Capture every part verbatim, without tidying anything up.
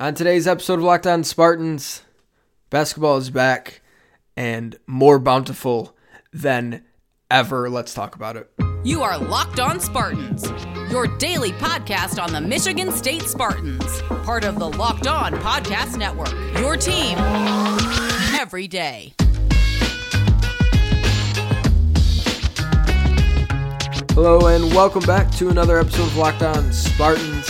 On today's episode of Locked On Spartans, basketball is back and more bountiful than ever. Let's talk about it. You are Locked On Spartans, your daily podcast on the Michigan State Spartans, part of the Locked On Podcast Network, your team every day. Hello and welcome back to another episode of Locked On Spartans.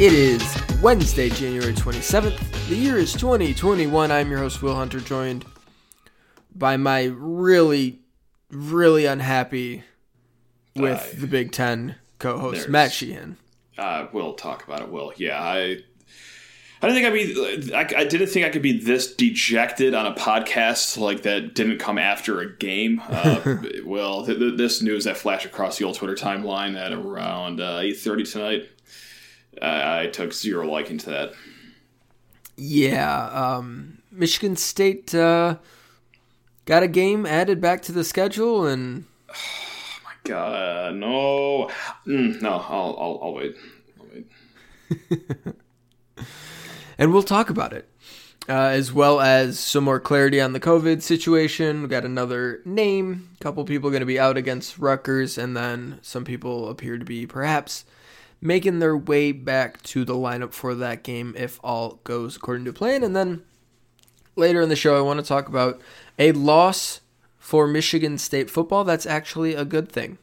It is Wednesday, January twenty-seventh. The year is twenty twenty-one. I'm your host, Will Hunter, joined by my really, really unhappy with uh, the Big Ten co-host, Matt Sheehan. Uh, we'll talk about it, Will. Yeah, I I didn't think I'd be, I, I didn't think I could be this dejected on a podcast like that didn't come after a game. Uh, Will, th- th- this news that flashed across the old Twitter timeline at around uh, eight thirty tonight, I took zero liking to that. Yeah, um, Michigan State uh, got a game added back to the schedule, and oh my god, no, mm, no, I'll, I'll, I'll wait, I'll wait. And we'll talk about it, uh, as well as some more clarity on the COVID situation. We got another name, a couple people going to be out against Rutgers, and then some people appear to be perhaps making their way back to the lineup for that game if all goes according to plan. And then later in the show, I want to talk about a loss for Michigan State football. That's actually a good thing.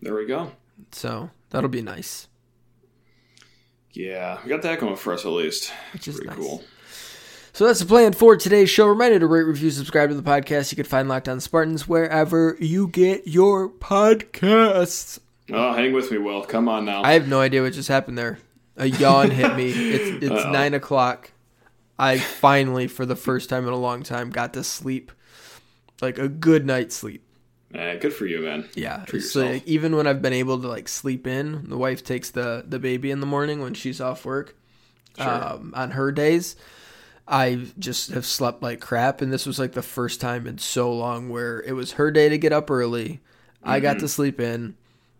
There we go. So that'll be nice. Yeah, we got that going for us at least. Which is pretty nice. Cool. So that's the plan for today's show. Remind you to rate, review, subscribe to the podcast. You can find Locked On Spartans wherever you get your podcasts. Oh, hang with me, Will. Come on now. I have no idea what just happened there. A yawn hit me. It's it's Uh-oh. nine o'clock. I finally, for the first time in a long time, got to sleep. Like a good night's sleep. Eh, good for you, man. Yeah. So, like, even when I've been able to like sleep in, the wife takes the, the baby in the morning when she's off work. Sure. Um, on her days, I just have slept like crap. And this was like the first time in so long where it was her day to get up early. Mm-hmm. I got to sleep in.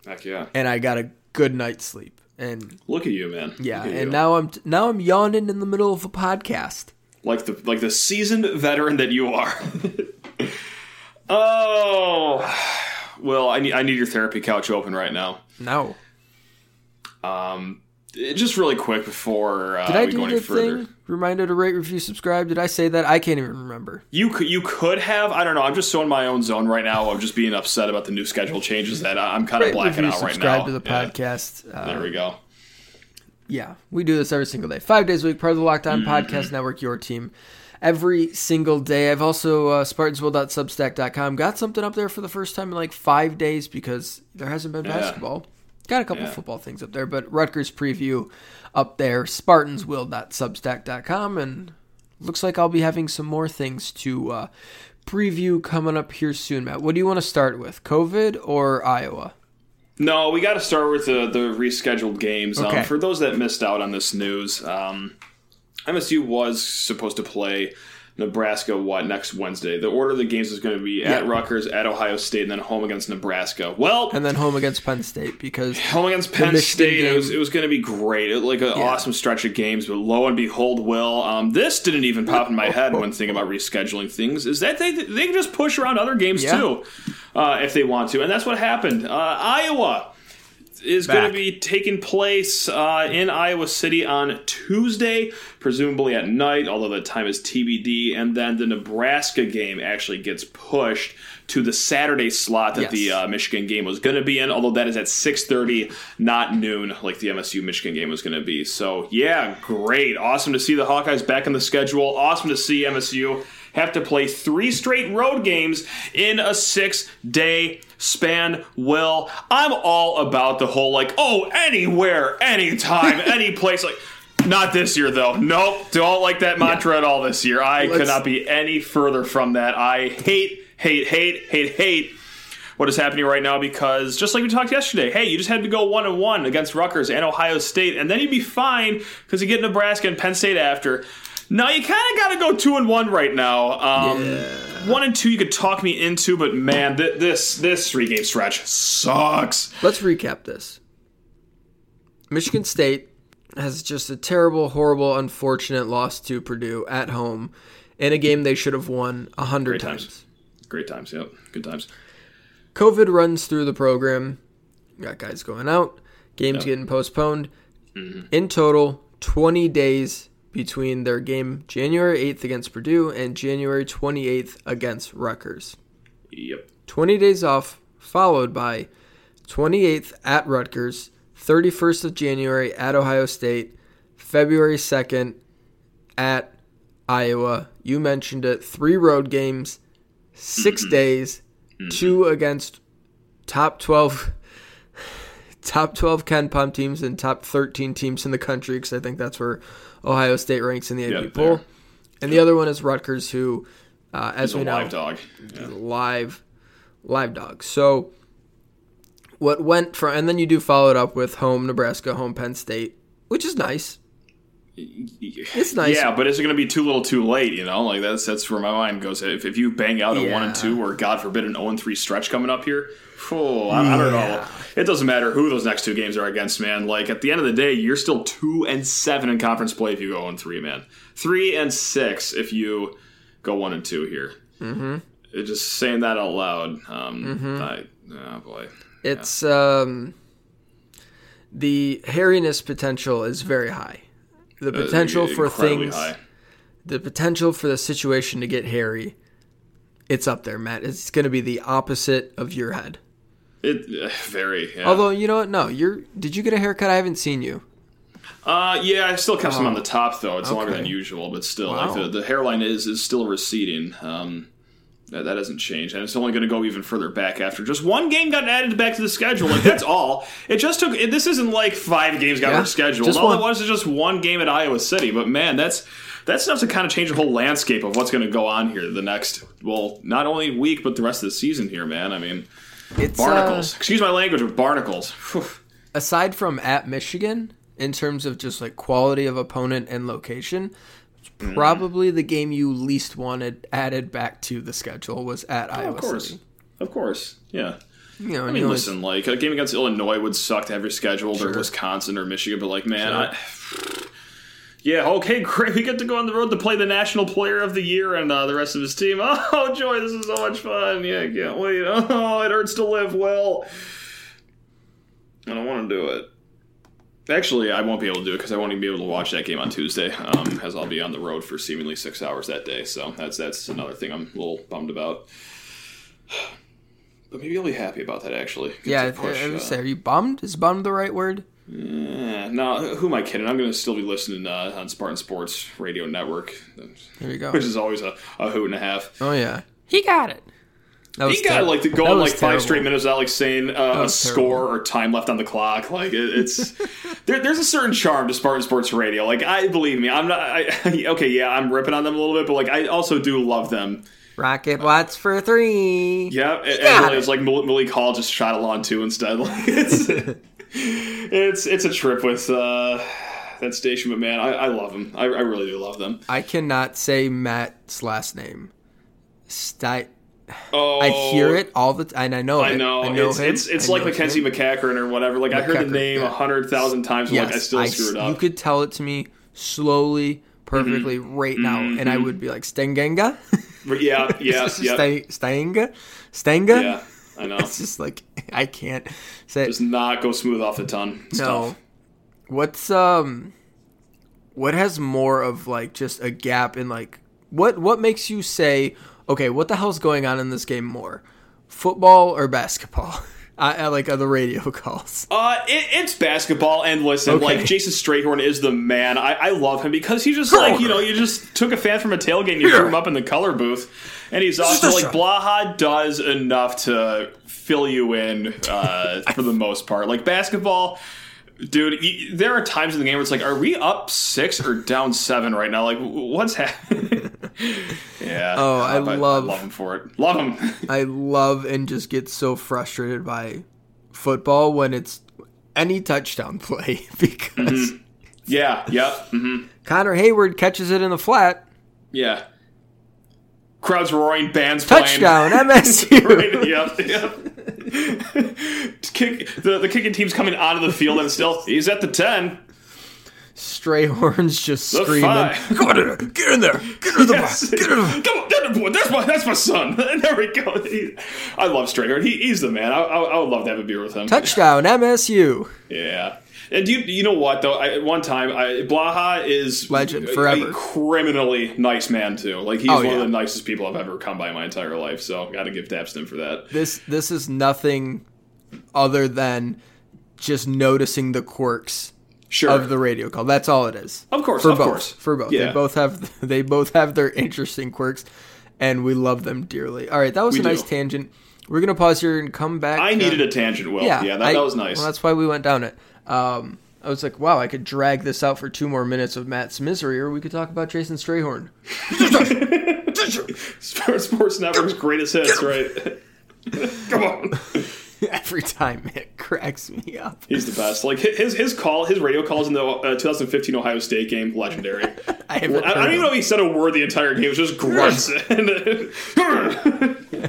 Heck yeah. And I got a good night's sleep. And look at you, man. Yeah, and you. now I'm now I'm yawning in the middle of a podcast. Like the like the seasoned veteran that you are. Oh. Well, I need I need your therapy couch open right now. No. Um just really quick before uh Did I we do go any further. Thing? Reminder to rate, review, subscribe. Did I say that? I can't even remember. You could, you could have. I don't know. I'm just so in my own zone right now. I'm just being upset about the new schedule changes that I'm kind of blacking out right now. Subscribe to the podcast. Yeah. Uh, there we go. Yeah, we do this every single day. Five days a week, part of the Locked On mm-hmm. Podcast Network, your team every single day. I've also, uh, spartans will dot substack dot com, got something up there for the first time in like five days because there hasn't been yeah. basketball. Got a couple yeah. football things up there, but Rutgers preview up there, spartans will dot substack dot com, and looks like I'll be having some more things to uh, preview coming up here soon, Matt. What do you want to start with, COVID or Iowa? No, we got to start with the, the rescheduled games. Okay. Um, for those that missed out on this news, um, M S U was supposed to play Nebraska, what, next Wednesday. The order of the games is going to be at yeah. Rutgers, at Ohio State, and then home against Nebraska. Well, and then home against Penn State because home against Penn State. It was, it was going to be great. It was like an yeah. awesome stretch of games, but lo and behold, Will, um, this didn't even pop in my head when thinking about rescheduling things. Is that they they can just push around other games yeah. too, uh, if they want to, and that's what happened. Uh, Iowa is Back. going to be taking place uh, in Iowa City on Tuesday, presumably at night, although the time is T B D. And then the Nebraska game actually gets pushed to the Saturday slot that yes. the uh, Michigan game was going to be in, although that is at six thirty, not noon, like the M S U-Michigan game was going to be. So, yeah, great. Awesome to see the Hawkeyes back on the schedule. Awesome to see M S U have to play three straight road games in a six-day span. Will, I'm all about the whole, like, oh, anywhere, anytime, any place. Like, not this year, though. Nope, don't like that mantra yeah. at all this year. I Let's... could not be any further from that. I hate, hate, hate, hate, hate what is happening right now because, just like we talked yesterday, hey, you just had to go one and one against Rutgers and Ohio State, and then you'd be fine because you get Nebraska and Penn State after. No, you kind of got to go two and one right now. Um, yeah. One and two you could talk me into, but man, th- this this three game stretch sucks. Let's recap this: Michigan State has just a terrible, horrible, unfortunate loss to Purdue at home in a game they should have won a hundred times. times. Great times, yep. Good times. COVID runs through the program. Got guys going out. Games yep. getting postponed. Mm-hmm. In total, twenty days between their game January eighth against Purdue and January twenty-eighth against Rutgers. Yep. twenty days off, followed by twenty-eighth at Rutgers, thirty-first of January at Ohio State, February second at Iowa. You mentioned it. Three road games, six mm-hmm. days, mm-hmm. two against top twelve top twelve Ken Pom teams and top thirteen teams in the country, because I think that's where Ohio State ranks in the A P yep, poll. There. And yep. the other one is Rutgers, who, uh, as we know, live dog. Yeah. live, live dog. So what went for, and then you do follow it up with home Nebraska, home Penn State, which is nice. It's nice. Yeah, but it's going to be too little too late, you know? Like, that's that's where my mind goes. If, if you bang out a yeah. one and two or, God forbid, an oh and three stretch coming up here, oh, I, yeah. I don't know. It doesn't matter who those next two games are against, man. Like, at the end of the day, you're still two and seven in conference play if you go oh and three, man. three and six if you go one and two here. Mm-hmm. Just saying that out loud. Um, mm-hmm. I, oh, boy. It's yeah. um, the hairiness potential is very high. The potential uh, for things, high. the potential for the situation to get hairy, it's up there, Matt. It's going to be the opposite of your head. It uh, very. Yeah. Although, you know what? No, you're. Did you get a haircut? I haven't seen you. Uh, yeah, I still kept oh. some on the top though. It's okay. longer than usual, but still, wow. like the, the hairline is is still receding. Um, that, that hasn't changed, and it's only going to go even further back after just one game got added back to the schedule. Like, that's all. It just took. It, this isn't like five games got yeah, rescheduled. All one. It was is just one game at Iowa City. But man, that's that's enough to kind of change the whole landscape of what's going to go on here the next. Well, not only week, but the rest of the season here, man. I mean, it's, barnacles. Uh, Excuse my language, but barnacles. Whew. Aside from at Michigan, in terms of just like quality of opponent and location. Probably the game you least wanted added back to the schedule was at oh, Iowa Of course. City. Of course. Yeah. You know, I mean, listen, like, a game against Illinois would suck to have your schedule, sure. or Wisconsin or Michigan, but, like, man, sure. I, yeah, okay, great. We get to go on the road to play the National Player of the Year and uh, the rest of his team. Oh, joy, this is so much fun. Yeah, I can't wait. Oh, it hurts to live. Well, I don't want to do it. Actually, I won't be able to do it because I won't even be able to watch that game on Tuesday, um, as I'll be on the road for seemingly six hours that day. So that's that's another thing I'm a little bummed about. But maybe I'll be happy about that, actually. Get yeah, push, I was uh, say, are you bummed? Is bummed the right word? Yeah, no, who am I kidding? I'm going to still be listening uh, on Spartan Sports Radio Network. There you go. Which is always a, a hoot and a half. Oh, yeah. He got it. He got like to go on like five terrible. straight minutes without like saying uh, a score terrible. or time left on the clock. Like it, it's there, there's a certain charm to Spartan Sports Radio. Like I believe me, I'm not I, okay. Yeah, I'm ripping on them a little bit, but like I also do love them. Rocket Watts uh, for three. Yeah, and, and really, it's like Malik Hall just shot a long two instead. Like, it's, it's it's a trip with uh, that station, but man, I, I love them. I, I really do love them. I cannot say Matt's last name. Stipe. Oh, I hear it all the time, and I know it. I know, I know it's, it's it's I like Mackenzie McCachern or whatever. Like, I heard the name a yeah. hundred thousand times, yes, like I still I, screw it up. You could tell it to me slowly, perfectly, mm-hmm. right now, mm-hmm. and I would be like, Stengenga? Yeah, yeah, yeah. Stenga? Stenga? Yeah, I know. It's just like, I can't say it. Does not go smooth off the tongue. It's no. Tough. What's, um, what has more of, like, just a gap in, like, what what makes you say, okay, what the hell's going on in this game more, football or basketball? I, I like other radio calls. Uh, it, it's basketball, and listen, okay. like Jason Strayhorn is the man. I, I love him because he's just Girl. like, you know, you just took a fan from a tailgate and you threw him up in the color booth, and he's also like, Blaha does enough to fill you in uh, for the most part. Like basketball. Dude, there are times in the game where it's like, are we up six or down seven right now? Like, what's happening? yeah. Oh, I, I love I love him for it. Love him. I love and just get so frustrated by football when it's any touchdown play because. Mm-hmm. Yeah. Yep. Mm-hmm. Connor Hayward catches it in the flat. Yeah. Crowds roaring, bands touchdown, playing. Touchdown, M S U. Right, yep, yep. Kick, the, the kicking team's coming out of the field and still, he's at the ten. Strayhorn's just the screaming, "Come on in there! Get in there! Get in the yes. box! Get in there! Come on, get in the boy! That's my, that's my son!" There we go. He, I love Strayhorn. He, he's the man. I, I, I would love to have a beer with him. Touchdown, M S U. Yeah. And do you, you know what, though? I, at one time, I, Blaha is legend forever. A criminally nice man, too. Like, he's oh, one yeah. of the nicest people I've ever come by in my entire life. So, got to give daps to him for that. This this is nothing other than just noticing the quirks sure. of the radio call. That's all it is. Of course, for of both, course. For both. Yeah. They both have they both have their interesting quirks, and we love them dearly. All right, that was we a do. nice tangent. We're going to pause here and come back. I to, needed a tangent, Will. Yeah, yeah that, I, that was nice. Well, that's why we went down it. Um, I was like, wow, I could drag this out for two more minutes of Matt's misery, or we could talk about Jason Strayhorn. Sports Network's greatest hits, right? Come on. Every time it cracks me up. He's the best. Like his his call, his radio calls in the uh, twenty fifteen Ohio State game, legendary. I, I, I don't even know if he said a word the entire game. It was just grunts. I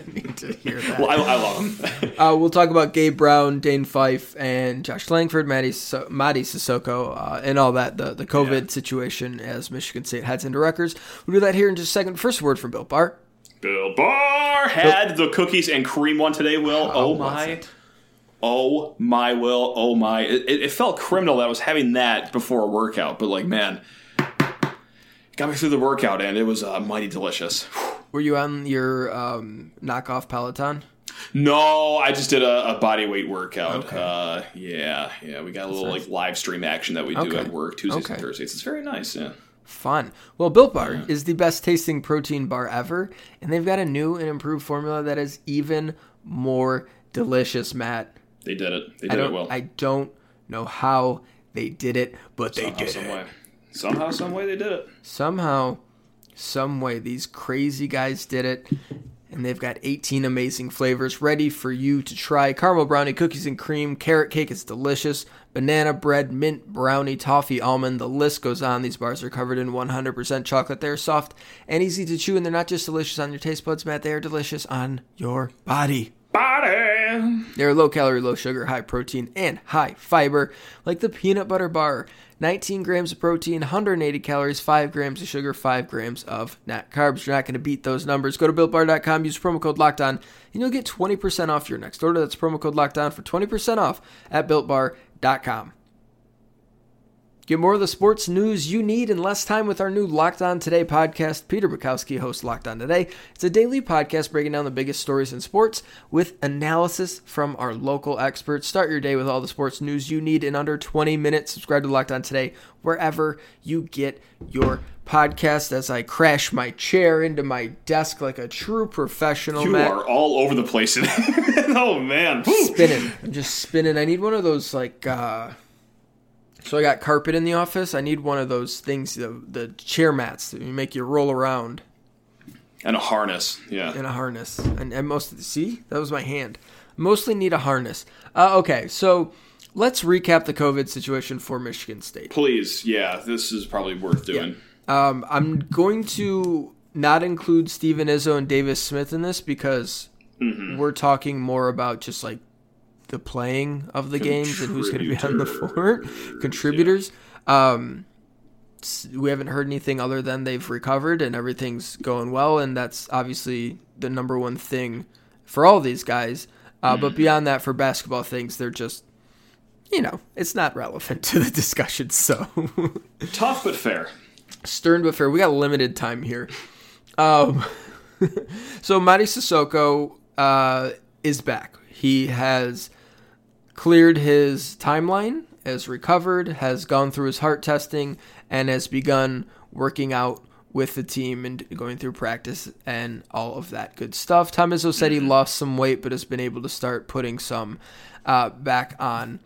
need to hear that. Well, I, I love him. uh, we'll talk about Gabe Brown, Dane Fife, and Josh Langford, Mady Sissoko, uh, and all that. The the COVID yeah. situation as Michigan State heads into Rutgers. We'll do that here in just a second. First, a word from Bill Barr. Bill Barr had the cookies and cream one today, Will. Oh, my. Oh, my, Will. Oh, my. It, it felt criminal that I was having that before a workout, but, like, man, it got me through the workout, and it was uh, mighty delicious. Were you on your um, knockoff Peloton? No, I just did a, a bodyweight workout. Okay. Uh, yeah, yeah. We got a little, That's like, nice. live stream action that we do okay. at work Tuesdays okay. and Thursdays. It's very nice, yeah. Fun. Well, Built Bar yeah. is the best tasting protein bar ever, and they've got a new and improved formula that is even more delicious, Matt. They did it. They did it well. I don't know how they did it, but they did it. Somehow, some way they did it. Somehow, some way these crazy guys did it, and they've got eighteen amazing flavors ready for you to try. Caramel brownie, cookies and cream, carrot cake is delicious. Banana bread, mint brownie, toffee almond, the list goes on. These bars are covered in one hundred percent chocolate. They're soft and easy to chew, and they're not just delicious on your taste buds, Matt. They are delicious on your body. Body! They're low calorie, low sugar, high protein, and high fiber, like the peanut butter bar. nineteen grams of protein, one hundred eighty calories, five grams of sugar, five grams of net carbs. You're not going to beat those numbers. Go to built bar dot com, use promo code LOCKEDON, and you'll get twenty percent off your next order. That's promo code LOCKEDON for twenty percent off at built bar dot com. Dot com. Get more of the sports news you need in less time with our new Locked On Today podcast. Peter Bukowski hosts Locked On Today. It's a daily podcast breaking down the biggest stories in sports with analysis from our local experts. Start your day with all the sports news you need in under twenty minutes. Subscribe to Locked On Today wherever you get your podcast. As I crash my chair into my desk like a true professional, you Matt. Are all over the place today. Oh, man. Spinning. I'm just spinning. I need one of those, like, uh... so I got carpet in the office. I need one of those things, the, the chair mats that make you roll around. And a harness, yeah. And a harness. And, and most of the, see? That was my hand. Mostly need a harness. Uh, okay, so let's recap the COVID situation for Michigan State. Please, yeah. This is probably worth doing. Yeah. Um, I'm going to not include Steven Izzo and Davis Smith in this because mm-hmm. we're talking more about just like the playing of the games and who's going to be on the floor. Contributors. Yeah. Um, we haven't heard anything other than they've recovered and everything's going well, and that's obviously the number one thing for all these guys. Uh, mm. But beyond that, for basketball things, they're just, you know, it's not relevant to the discussion. So tough but fair. Stern but fair. We got limited time here. Um, so Mady Sissoko uh, is back. He has cleared his timeline, has recovered, has gone through his heart testing, and has begun working out with the team and going through practice and all of that good stuff. Tom Izzo said he lost some weight but has been able to start putting some uh, back on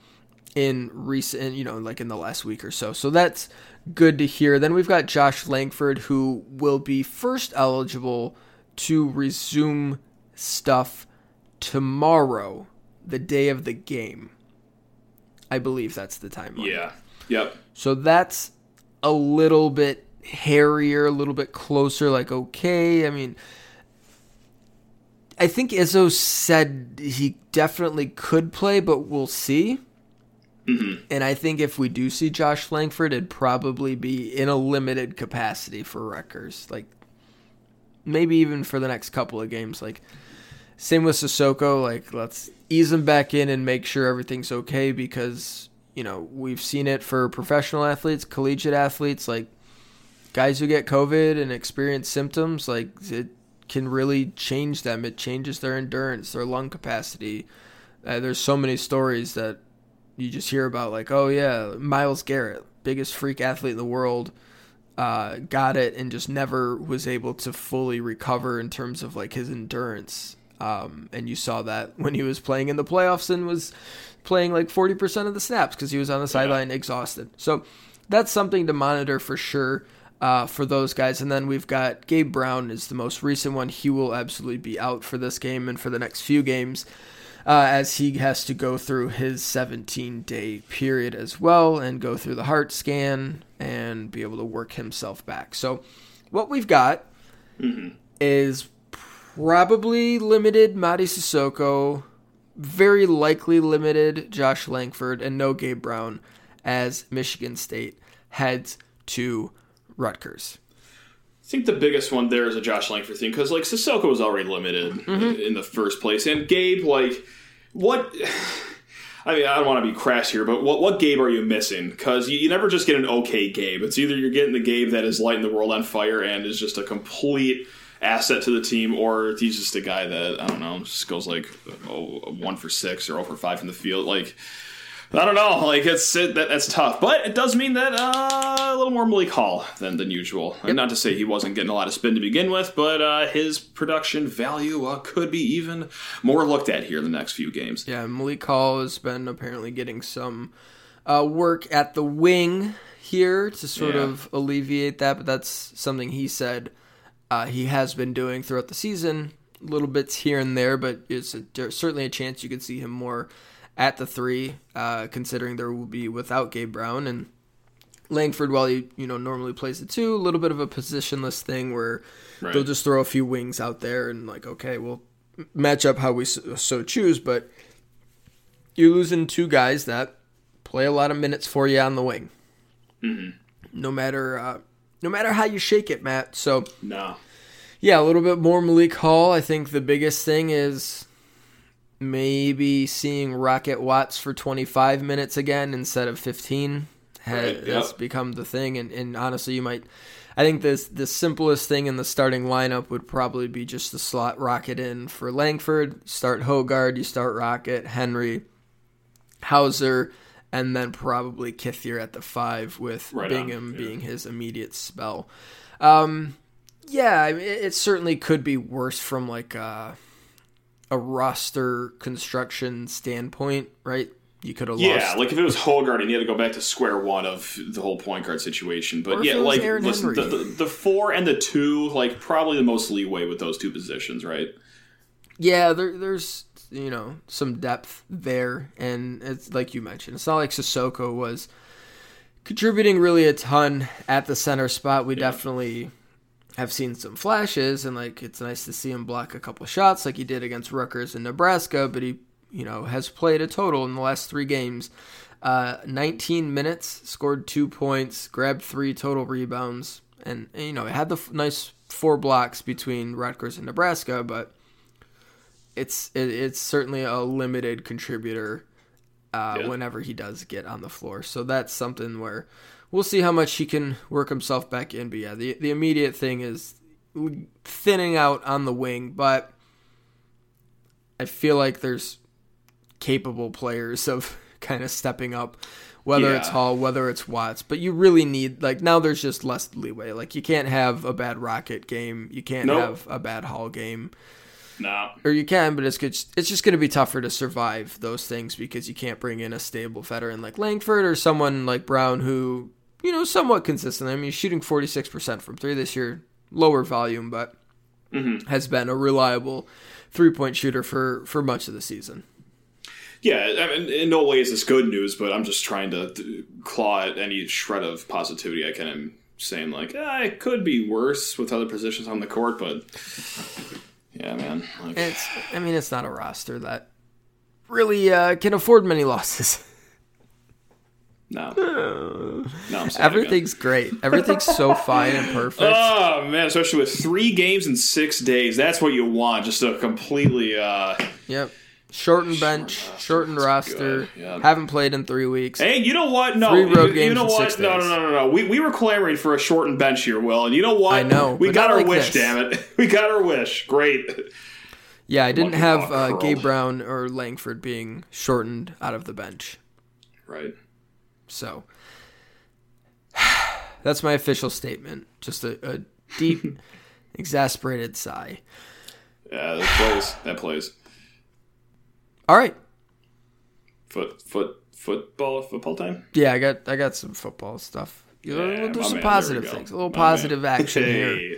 in recent, you know, like in the last week or so. So that's good to hear. Then we've got Josh Langford, who will be first eligible to resume stuff tomorrow, the day of the game. I believe that's the timeline. Yeah. Yep. So that's a little bit hairier, a little bit closer, like, okay. I mean, I think Izzo said he definitely could play, but we'll see. Mm-hmm. And I think if we do see Josh Langford, it'd probably be in a limited capacity for Rutgers. Like, maybe even for the next couple of games. Like, same with Sissoko. Like, let's ease him back in and make sure everything's okay because, you know, we've seen it for professional athletes, collegiate athletes, like guys who get COVID and experience symptoms. Like, it can really change them. It changes their endurance, their lung capacity. Uh, there's so many stories that you just hear about, like, oh yeah, Myles Garrett, biggest freak athlete in the world, uh, got it and just never was able to fully recover in terms of like his endurance. Um, and you saw that when he was playing in the playoffs and was playing like forty percent of the snaps because he was on the sideline yeah. exhausted. So that's something to monitor for sure uh, for those guys. And then we've got Gabe Brown is the most recent one. He will absolutely be out for this game and for the next few games uh, as he has to go through his seventeen-day period as well and go through the heart scan and be able to work himself back. So what we've got mm-hmm. is probably limited Mady Sissoko, very likely limited Josh Langford, and no Gabe Brown as Michigan State heads to Rutgers. I think the biggest one there is a Josh Langford thing because, like, Sissoko was already limited mm-hmm. in, in the first place. And Gabe, like, what... I mean, I don't want to be crass here, but what what Gabe are you missing? Because you, you never just get an okay Gabe. It's either you're getting the Gabe that is lighting the world on fire and is just a complete asset to the team, or he's just a guy that, I don't know, just goes like oh, one for six or oh for five from the field. Like, I don't know. Like, it's it, that, that's tough. But it does mean that uh, a little more Malik Hall than, than usual. Yep. And not to say he wasn't getting a lot of spin to begin with, but uh, his production value uh, could be even more looked at here in the next few games. Yeah, Malik Hall has been apparently getting some uh, work at the wing here to sort yeah. of alleviate that, but that's something he said Uh, he has been doing throughout the season, little bits here and there, but it's a, there's certainly a chance you could see him more at the three, uh, considering there will be without Gabe Brown. And Langford, while he you know normally plays the two, a little bit of a positionless thing where right. they'll just throw a few wings out there and like, okay, we'll match up how we so choose. But you're losing two guys that play a lot of minutes for you on the wing, mm-hmm. no matter uh, no matter how you shake it, Matt. So no. Yeah, a little bit more Malik Hall. I think the biggest thing is maybe seeing Rocket Watts for twenty-five minutes again instead of fifteen. Has, right, yep. That's become the thing. And, and honestly, you might... I think this the simplest thing in the starting lineup would probably be just the slot Rocket in for Langford. Start Hogard, you start Rocket, Henry, Hauser, and then probably Kithier at the five with right Bingham yeah. being his immediate spell. Um... Yeah, I mean, it certainly could be worse from like a, a roster construction standpoint, right? You could have yeah, lost. Yeah, like if it was Hogard and you had to go back to square one of the whole point guard situation. But or yeah, like listen, the, the, the four and the two, like probably the most leeway with those two positions, right? Yeah, there, there's, you know, some depth there. And it's like you mentioned, it's not like Sissoko was contributing really a ton at the center spot. We yeah. definitely have seen some flashes, and like it's nice to see him block a couple shots like he did against Rutgers and Nebraska, but he you know has played a total in the last three games. Uh, nineteen minutes, scored two points, grabbed three total rebounds, and, and you know it had the f- nice four blocks between Rutgers and Nebraska, but it's it, it's certainly a limited contributor uh, yeah. whenever he does get on the floor. So that's something where we'll see how much he can work himself back in. But yeah, the, the immediate thing is thinning out on the wing. But I feel like there's capable players of kind of stepping up, whether yeah. it's Hall, whether it's Watts. But you really need, like, now there's just less leeway. Like, you can't have a bad Rocket game. You can't nope. have a bad Hall game. No. Nah. Or you can, but it's good, it's just going to be tougher to survive those things because you can't bring in a stable veteran like Langford or someone like Brown who, you know, somewhat consistent. I mean, he's shooting forty-six percent from three this year, lower volume, but mm-hmm. has been a reliable three-point shooter for, for much of the season. Yeah, I mean, in no way is this good news, but I'm just trying to th- claw at any shred of positivity I can. I'm saying, like, ah, it could be worse with other positions on the court, but yeah, man. Like, it's, I mean, it's not a roster that really uh, can afford many losses. No. No, I'm sad Everything's again. great. Everything's so fine and perfect. Oh, man, especially with three games in six days. That's what you want, just a completely... Uh, yep. Shortened bench, Short shortened roster, yeah. haven't played in three weeks. Hey, you know what? No, three road you, games you know in what? Six no, no, no, no, no. We we were clamoring for a shortened bench here, Will, and you know what? I know. We got our like wish, this. damn it. We got our wish. Great. Yeah, I didn't Lucky have uh, Gabe Brown or Langford being shortened out of the bench. Right. So, that's my official statement. Just a, a deep, exasperated sigh. Yeah, that plays. That plays. All right. Foot, foot, football, football time. Yeah, I got, I got some football stuff. Yeah, we'll do some man, positive things, a little my positive man. action hey. here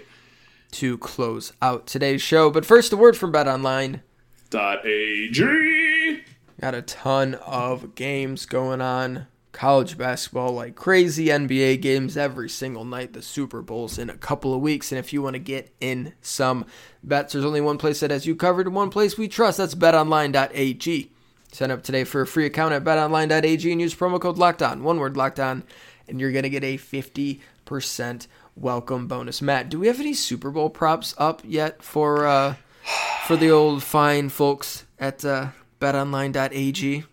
to close out today's show. But first, a word from bet online dot a g. Got a ton of games going on. College basketball like crazy. N B A games every single night. The Super Bowl's in a couple of weeks. And if you want to get in some bets, there's only one place that has you covered and one place we trust. That's bet online dot a g. Sign up today for a free account at bet online dot a g and use promo code LOCKEDON. One word, LOCKEDON. And you're going to get a fifty percent welcome bonus. Matt, do we have any Super Bowl props up yet for uh, for the old fine folks at uh, bet online dot a g?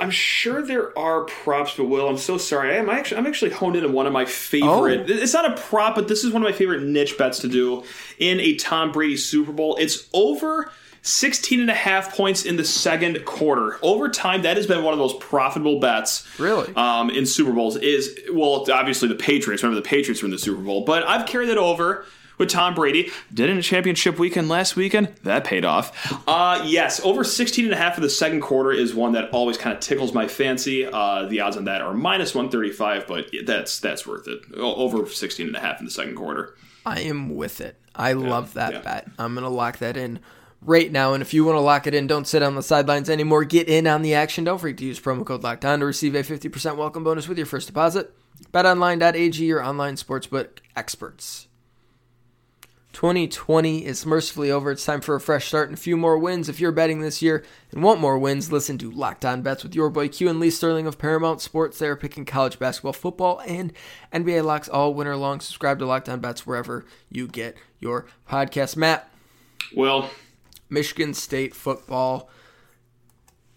I'm sure there are props, but Will, I'm so sorry. I'm actually I'm actually honed in on one of my favorite. Oh. It's not a prop, but this is one of my favorite niche bets to do in a Tom Brady Super Bowl. It's over sixteen and a half points in the second quarter. Over time, that has been one of those profitable bets. Really? Um, in Super Bowls is, well, obviously the Patriots. Remember, the Patriots were in the Super Bowl. But I've carried that over with Tom Brady. Did it in a championship weekend last weekend. That paid off. Uh, yes, over sixteen and a half of the second quarter is one that always kind of tickles my fancy. Uh, the odds on that are minus one thirty-five, but that's that's worth it. Over sixteen and a half in the second quarter. I am with it. I yeah, love that yeah. bet. I'm going to lock that in right now. And if you want to lock it in, don't sit on the sidelines anymore. Get in on the action. Don't forget to use promo code LOCKEDON to receive a fifty percent welcome bonus with your first deposit. bet online dot a g, your online sportsbook experts. twenty twenty is mercifully over. It's time for a fresh start and a few more wins. If you're betting this year and want more wins, listen to Locked On Bets with your boy Q and Lee Sterling of Paramount Sports. They are picking college basketball, football, and N B A locks all winter long. Subscribe to Locked On Bets wherever you get your podcast. Matt. Well, Michigan State football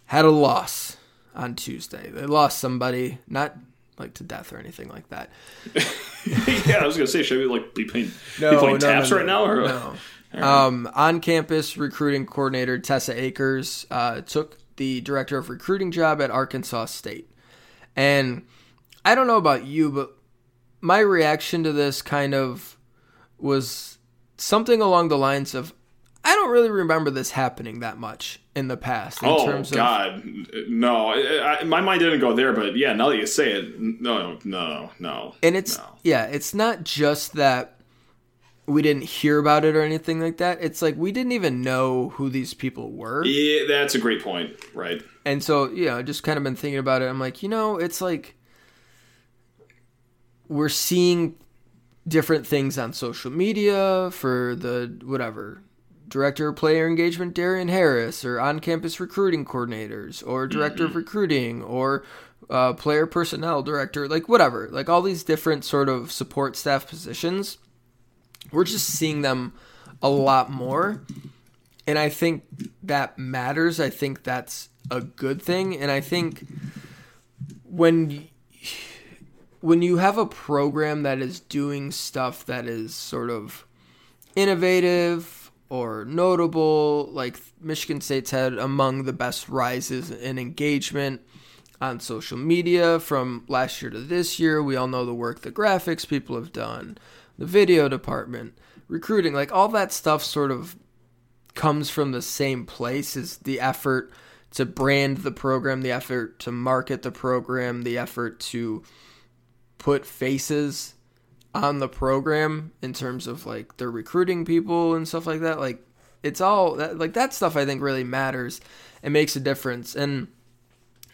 had a loss on Tuesday. They lost somebody, not like to death or anything like that. Yeah, I was gonna say, should we like be playing, no, be playing no, taps no, no, right now? Or? No. Right. Um, on-campus recruiting coordinator Tessa Akers uh, took the director of recruiting job at Arkansas State, and I don't know about you, but my reaction to this kind of was something along the lines of, I don't really remember this happening that much in the past. In oh, terms of, God. No. I, I, my mind didn't go there, but yeah, now that you say it, no, no, no. And it's, no. yeah, it's not just that we didn't hear about it or anything like that. It's like we didn't even know who these people were. Yeah, that's a great point, right? And so, yeah, I just kind of been thinking about it. I'm like, you know, it's like we're seeing different things on social media for the whatever. Director of Player Engagement Darian Harris, or on-campus recruiting coordinators, or Director mm-hmm. of Recruiting, or uh, Player Personnel Director, like whatever. Like all these different sort of support staff positions, we're just seeing them a lot more. And I think that matters. I think that's a good thing. And I think when when you have a program that is doing stuff that is sort of innovative, or notable, like Michigan State's had among the best rises in engagement on social media from last year to this year. We all know the work the graphics people have done, the video department, recruiting, like all that stuff sort of comes from the same place, is the effort to brand the program, the effort to market the program, the effort to put faces on the program in terms of like they're recruiting people and stuff like that. Like it's all that, like that stuff I think really matters and makes a difference. And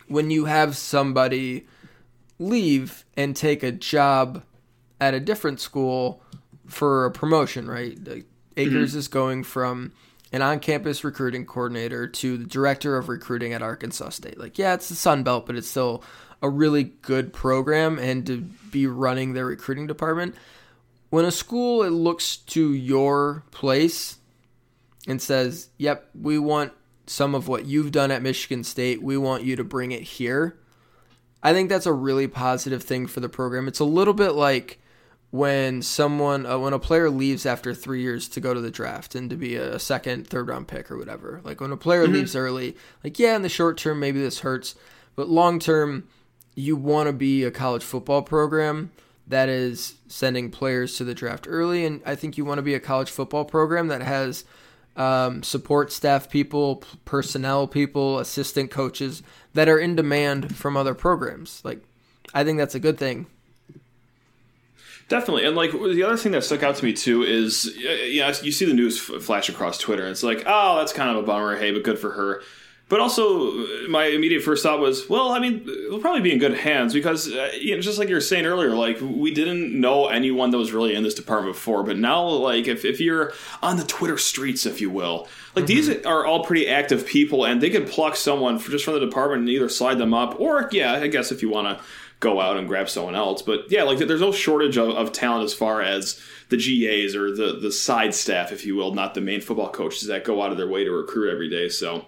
when you have somebody leave and take a job at a different school for a promotion, right? Like Akers mm-hmm. is going from an on-campus recruiting coordinator to the director of recruiting at Arkansas State. Like, yeah, it's the Sun Belt, but it's still a really good program and to be running their recruiting department. When a school it looks to your place and says, yep, we want some of what you've done at Michigan State, we want you to bring it here, I think that's a really positive thing for the program. It's a little bit like when someone, uh, when a player leaves after three years to go to the draft and to be a second, third round pick or whatever. Like when a player mm-hmm. leaves early, like, yeah, in the short term, maybe this hurts, but long term, you want to be a college football program that is sending players to the draft early. And I think you want to be a college football program that has um, support staff people, p- personnel people, assistant coaches that are in demand from other programs. Like, I think that's a good thing. Definitely. And like the other thing that stuck out to me too is, you know, you see the news flash across Twitter and it's like, oh, that's kind of a bummer. Hey, but good for her. But also, my immediate first thought was, well, I mean, we'll probably be in good hands because, uh, you know, just like you were saying earlier, like, we didn't know anyone that was really in this department before. But now, like, if, if you're on the Twitter streets, if you will, like, mm-hmm. these are all pretty active people, and they could pluck someone for, just from the department and either slide them up or, yeah, I guess if you want to go out and grab someone else. But, yeah, like, there's no shortage of, of talent as far as the G As or the, the side staff, if you will, not the main football coaches that go out of their way to recruit every day, so...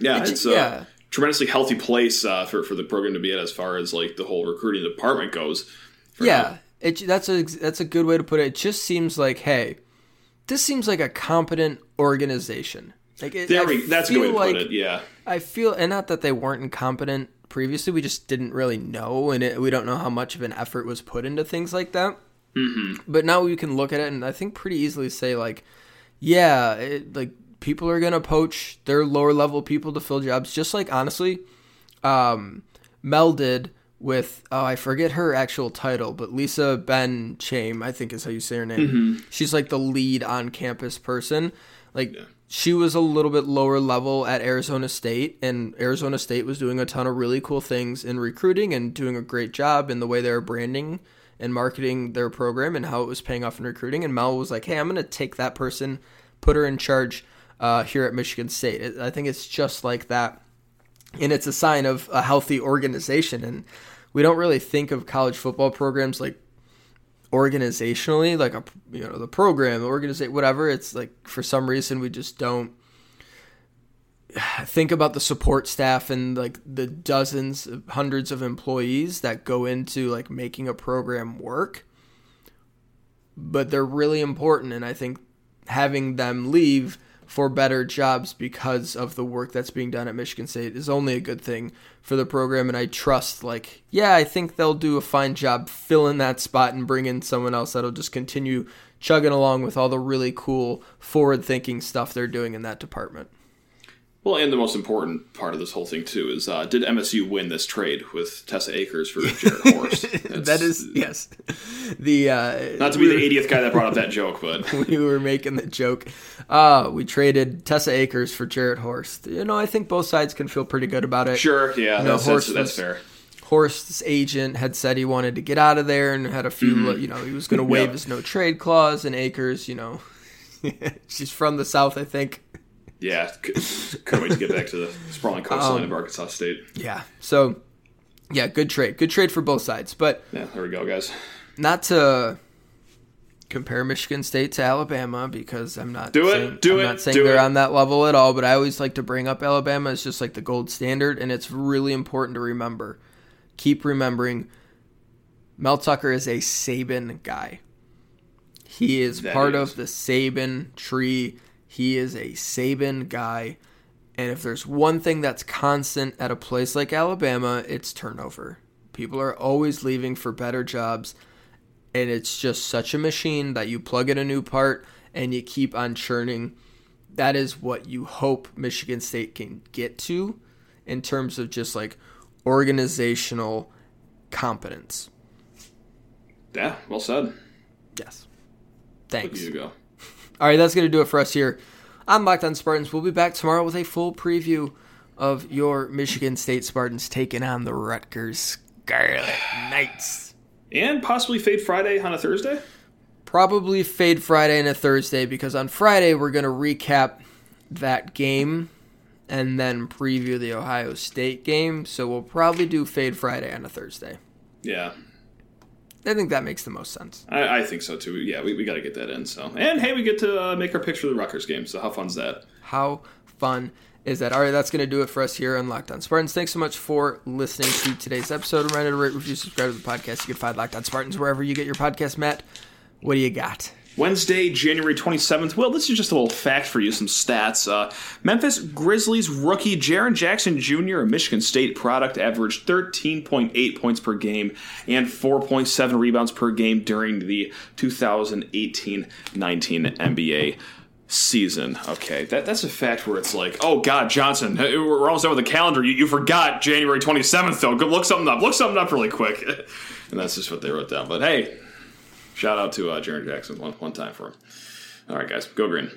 Yeah, it's a yeah. tremendously healthy place uh, for, for the program to be at as far as, like, the whole recruiting department goes. Yeah, it, that's a that's a good way to put it. It just seems like, hey, this seems like a competent organization. Like it, there we, That's a good way to like, put it, yeah. I feel, and not that they weren't incompetent previously, we just didn't really know, and it, we don't know how much of an effort was put into things like that. Mm-hmm. But now we can look at it and I think pretty easily say, like, yeah, it, like, people are going to poach their lower-level people to fill jobs, just like, honestly, um, Mel did with, oh, I forget her actual title, but Lisa Ben-Chaim, I think is how you say her name. Mm-hmm. She's, like, the lead on-campus person. Like, yeah. she was a little bit lower-level at Arizona State, and Arizona State was doing a ton of really cool things in recruiting and doing a great job in the way they were branding and marketing their program and how it was paying off in recruiting. And Mel was like, hey, I'm going to take that person, put her in charge Uh, here at Michigan State. It, I think it's just like that, and it's a sign of a healthy organization, and we don't really think of college football programs like organizationally, like a, you know, the program, the organization, whatever. It's like for some reason we just don't think about the support staff and like the dozens, hundreds of employees that go into like making a program work, but they're really important, and I think having them leave for better jobs because of the work that's being done at Michigan State is only a good thing for the program. And I trust, like, yeah, I think they'll do a fine job filling that spot and bring in someone else that'll just continue chugging along with all the really cool forward-thinking stuff they're doing in that department. Well, and the most important part of this whole thing, too, is uh, did M S U win this trade with Tessa Akers for Jarrett Horst? That is, yes. The uh, Not to be we the were, eightieth guy that brought up that joke, but... we were making the joke. Uh, we traded Tessa Akers for Jarrett Horst. You know, I think both sides can feel pretty good about it. Sure, yeah, you know, that's, Horst that's, that's fair. Horst's agent had said he wanted to get out of there and had a few, mm-hmm. you know, he was going to waive yeah. his no-trade clause, and Akers, you know, she's from the South, I think. Yeah, couldn't wait to get back to the sprawling coastline um, of Arkansas State. Yeah, so, yeah, good trade. Good trade for both sides. But yeah, there we go, guys. Not to compare Michigan State to Alabama because I'm not do saying, it, do I'm it, not saying do they're it. on that level at all, but I always like to bring up Alabama as just like the gold standard, and it's really important to remember. Keep remembering Mel Tucker is a Saban guy. He is that part is. of the Saban tree. He is a Saban guy, and if there's one thing that's constant at a place like Alabama, it's turnover. People are always leaving for better jobs, and it's just such a machine that you plug in a new part and you keep on churning. That is what you hope Michigan State can get to in terms of just like organizational competence. Yeah, well said. Yes. Thanks. There you go. All right, that's going to do it for us here on Locked On Spartans. We'll be back tomorrow with a full preview of your Michigan State Spartans taking on the Rutgers Scarlet Knights. And possibly Fade Friday on a Thursday? Probably Fade Friday on a Thursday because on Friday we're going to recap that game and then preview the Ohio State game. So we'll probably do Fade Friday on a Thursday. Yeah. I think that makes the most sense. I, I think so, too. Yeah, we, we got to get that in. So, and, hey, we get to uh, make our picture of the Rutgers game. So how fun's that? How fun is that? All right, that's going to do it for us here on Locked On Spartans. Thanks so much for listening to today's episode. Reminder to rate, review, subscribe to the podcast. You can find Locked On Spartans wherever you get your podcast. Matt, what do you got? Wednesday, January twenty-seventh. Well, this is just a little fact for you, some stats. Uh, Memphis Grizzlies rookie Jaren Jackson Junior, a Michigan State product, averaged thirteen point eight points per game and four point seven rebounds per game during the two thousand eighteen nineteen N B A season. Okay, that that's a fact where it's like, oh, God, Johnson, we're almost done with the calendar. You, you forgot January twenty-seventh, though. Go look something up. Look something up really quick. And that's just what they wrote down. But, hey, shout out to uh, Jaren Jackson one, one time for him. All right, guys, go green.